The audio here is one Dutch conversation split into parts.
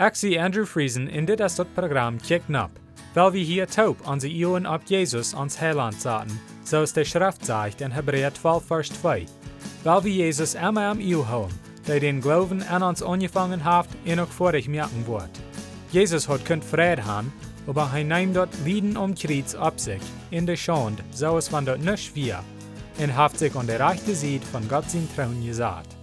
Ek zie Andrew Friesen in dit is het programma Knap, wel we hier taub onze eeuwen op Jesus ons heiland zaten, zoals de schrift zegt in Hebreeën 12 vers 2. Wel we Jezus immer am eeuw houden, die den Glauben aan ons angefangen haft en ook vorig merken wordt. Jezus had kunt vrede haben, aber hij neemt dat Lieden Kreuz op zich, in de schande, zoals van dat nisch wir, en haft zich aan de rechte Seite van Gott zijn Traun gezaat.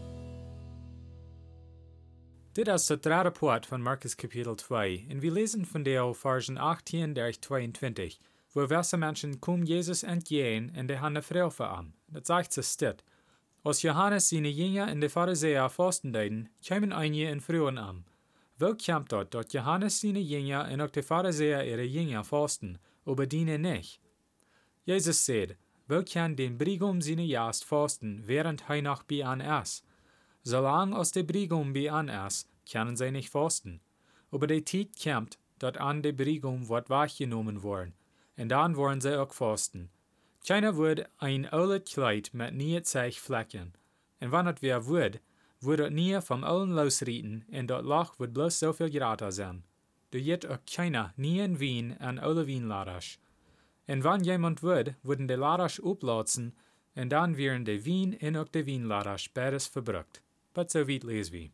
Dit is het derde rapport van Markus kapitel 2, en we lezen van de versen 18 tot 22, waar verse mensen komen Jezus entgehen en de handen vrouw aan. Dat zegt ze stit. Als Johanes zijn Jinja en de Farisäa vasten deden, kwamen einige en vrouwen aan. Wel kwam dat Johanes zijn Jinja en ook de Farisäa ihre Jinja vasten, aber dienen nicht. Jezus zei, wel kan den Briegaum zijn Jaast vasten, während hij nog bij aan is. Zolang als de Briegaum bij aan is, kunnen zij niet vasten. Aber de tijd komt dat aan de Briegaum wordt weggenomen worden, en dan worden zij ook vasten. China wordt een oude kleid met nieuwe zeichvlekken, en wanneer het weer wordt het nieuw van allen losrieten, en dat lach wordt bloos zoveel grater zijn. Door jet ook China nieuwe wien en oude wienladers. En wanneer iemand worden de laders oplossen, en dan werden de wien en ook de wienladers beides verbruikt. But so weit lezen we.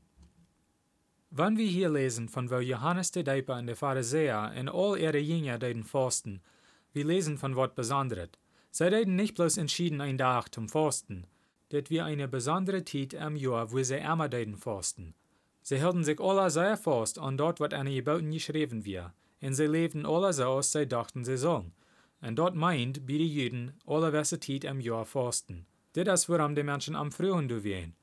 Wanneer we hier lezen van waar Johannes de Deepa en de Farisäa en al ihre Jünger deden vasten, we lezen van wat bijzonders. Zij deden niet bloß entschieden een dag om vasten, dat wir eine besondere tijd am jaar wo zij immer deden vasten. Zij hielden zich alle sehr vast aan dat wat aan je buiten geschreven werd, en zij leefden alle zo als zij dachten zij zullen. En dat meint bij de Juden alle wesse tijd am jaar vasten. Dit is waarom de mensen am vroegen doen ween.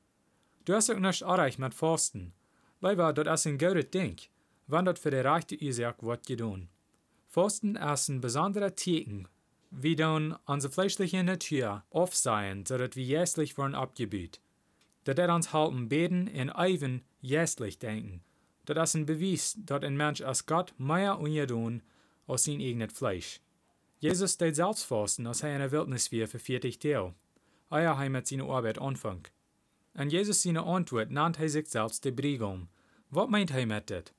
Du hast ook nicht erreicht met vasten. Leider, dat is een goede ding, wanneer dat voor de rechte Ursache wordt gedaan. Vasten is een besondere teken. We doen onze vleesliche natuur afzien, zodat we geestlich worden abgebiet. Dat er ons halten beten en eiven geestlich denken. Dat is een bewijs dat een mens als Gott meer ongedoen als zijn eigen vlees. Jezus deed zelfs vasten als hij in de wildnis weer voor 40 deel, eer hij met zijn arbeid aanvangt. En Jezus zijn antwoord nannte hij zichzelf de Briegaum. Wat meint hij met dit?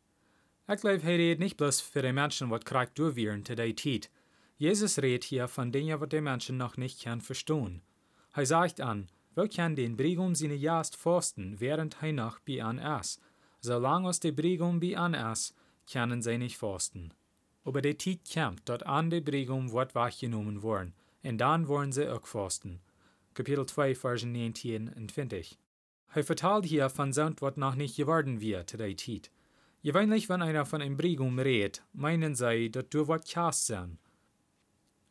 Ik geloof hij redt niet bloß voor de mensen wat krank doorwieren te die tijd. Jezus redt hier van dingen wat de mensen nog niet kunnen verstaan. Hij zegt aan, wel kan den Briegaum zijn Jaast vasten, während hij nog bij aan is. Zolang als de Briegaum bij aan is, kunnen zij niet vasten. Aber de tijd komt dat aan de Briegaum wordt weggenomen worden, en dan worden ze ook vasten. Kapitel 2, versen 19 en 20. Hij vertelt hier van zo'n wat nog niet geworden wird te die tijd. Gewöhnlich, wenn einer van een Briegaum redt, meinen zij dat du wat Jaast zijn.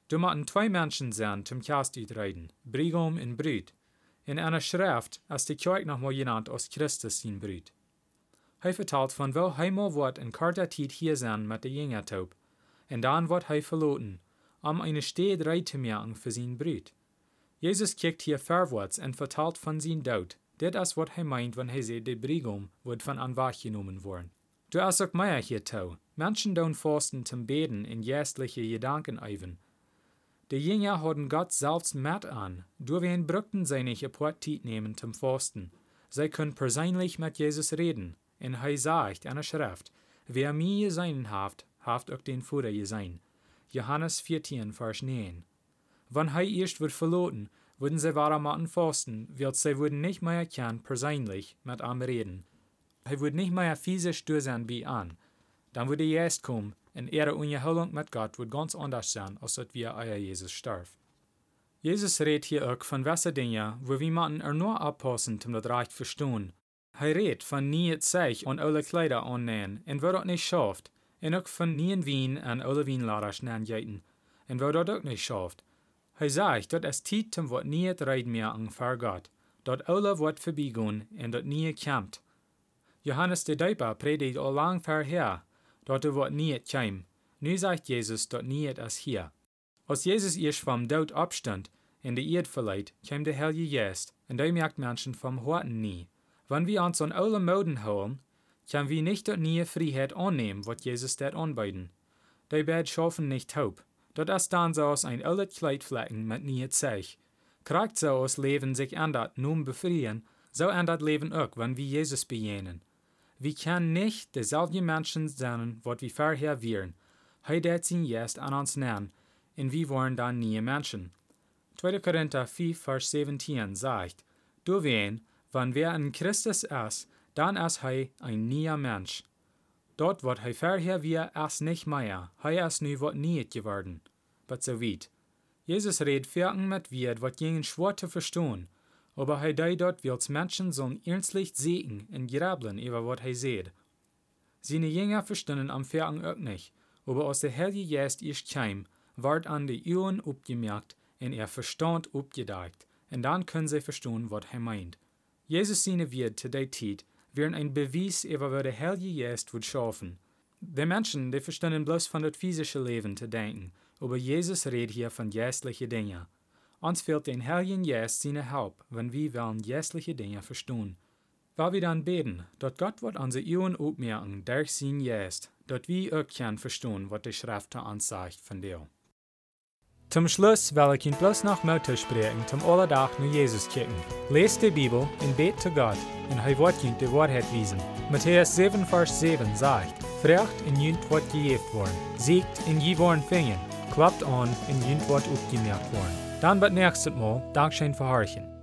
Er moeten twee mensen zijn om Jaast uit te rijden, Briegaum en Bruid. In einer Schrift is de kerk nogmaals genannt als Christus zijn Bruid. Hij vertelt van wel hij maar wordt in korter tijd hier zijn met de Jüngertaub, en dan wordt hij verloten, om een stede rei te merken voor zijn Bruid. Jezus kijkt hier verwaarts en vertelt van zijn dood. Dit is wat hij meint wanneer hij zegt de Briegaum wordt van aan weggenomen worden. Du is ook meer hier tau. Menschen doen vasten zum beden in geestliche Gedanken eiven. De Jünger hadden Gott selbst met an, doorheen brückten zij nicht apart Tiet nemen zum Fasten. Zij können persönlich met Jesus reden, en hij sagt an der Schrift, wer mir geseinen haft, haft auch den Vater gesein. Johannes 14, Vers 9. Wann hij eerst wird verloten, würden zij wahrer matten fasten, wird zij würden nicht mehr kann persönlich mit am reden. Hij wird nicht mehr physisch durch sein wie an. Dann würde er erst kommen, en ihre Unterhaltung mit Gott wird ganz anders sein, als dat wir eier Jesus starf. Jesus redt hier auch von wisse Dinge, wo wir matten nur abpassen, um das Recht verstehen. Hij redt von nie Zeich und alle Kleider annähen, en wo dat nicht schafft, en auch von nie Wien und alle Wienladers nähen, en wo dat auch nicht schafft. Hij sagt, dat es Zeit zum wat nie reit mehr an für Gott, dat alle wird vorbeigehen, en dat nie kämpft. Johannes de Deepa predigt al lang verher, dat er wat niet kwam. Nu zegt Jezus dat niet is hier. Als Jezus eerst van dood opstond en de eerd verleidt, kwam de Heilige Geest, en die merkt mensen van hoorten niet. Wanneer we ons aan alle moden houden, kunnen we niet dat nieuwe vrijheid aannemen wat Jezus deed aanbieden. Die bed schaffen niet hoop. Dat is dan zoals een oude kleidvlekken met nieuwe zeich. Kracht zou ons leven zich aan dat noem bevrijen, zo aan dat leven ook wanneer we Jezus bejenen. Vi kan nicht dezelfde mensen zijn wat we voorher waren. Hij deed zijn juist aan ons na, en we waren dan nieuwe mensen. 2 Korinther 5, vers 17 zegt, doorheen, wanneer in Christus is, dan is hij een nieuwe mens. Dat wat hij voorher was, is niet meer. Hij is nu wat nieuw geworden. Maar zo weet. Jezus redt verken met woord wat geen schwer te verstaan, maar hij deed dat, wils mensen zullen ernstig zeken en grabbelen over wat hij zegt. Zijn Jünger verstonden am verken ook niet, maar als de Heilige Geist eerst kwam, werd aan de Ohren opgemerkt en Verstand opgedacht, en dan kunnen ze verstaan wat hij meint. Jezus zijn woord te der Zeit waren een bewijs over wat de Heilige Geist wil schaffen. De mensen die verstonden bloß van het physische leven te denken, aber Jesus redt hier van geistliche Dinge. Ons fehlt den Heiligen Geist seine Help, wenn wir wollen geistliche Dinge verstehen. Weil wir dann beten, dass Gott wird unsere Ohren aufmerken durch sein Geist, dass wir auch können verstehen, was die Schrift uns sagt von dir. Zum Schluss will ich Ihnen bloß noch Mutter sprechen, zum Allerdach nur Jesus kicken. Lest die Bibel und bet zu Gott, und er wird Ihnen die Wahrheit wiesen. Matthäus 7, Vers 7 sagt, fragt und Ihnen wird gegeben worden, siegt und je worden fingen. Klappt an en jint wordt opgemerkt worden. Dan bij het nächste Mal. Dankeschön voor het horen.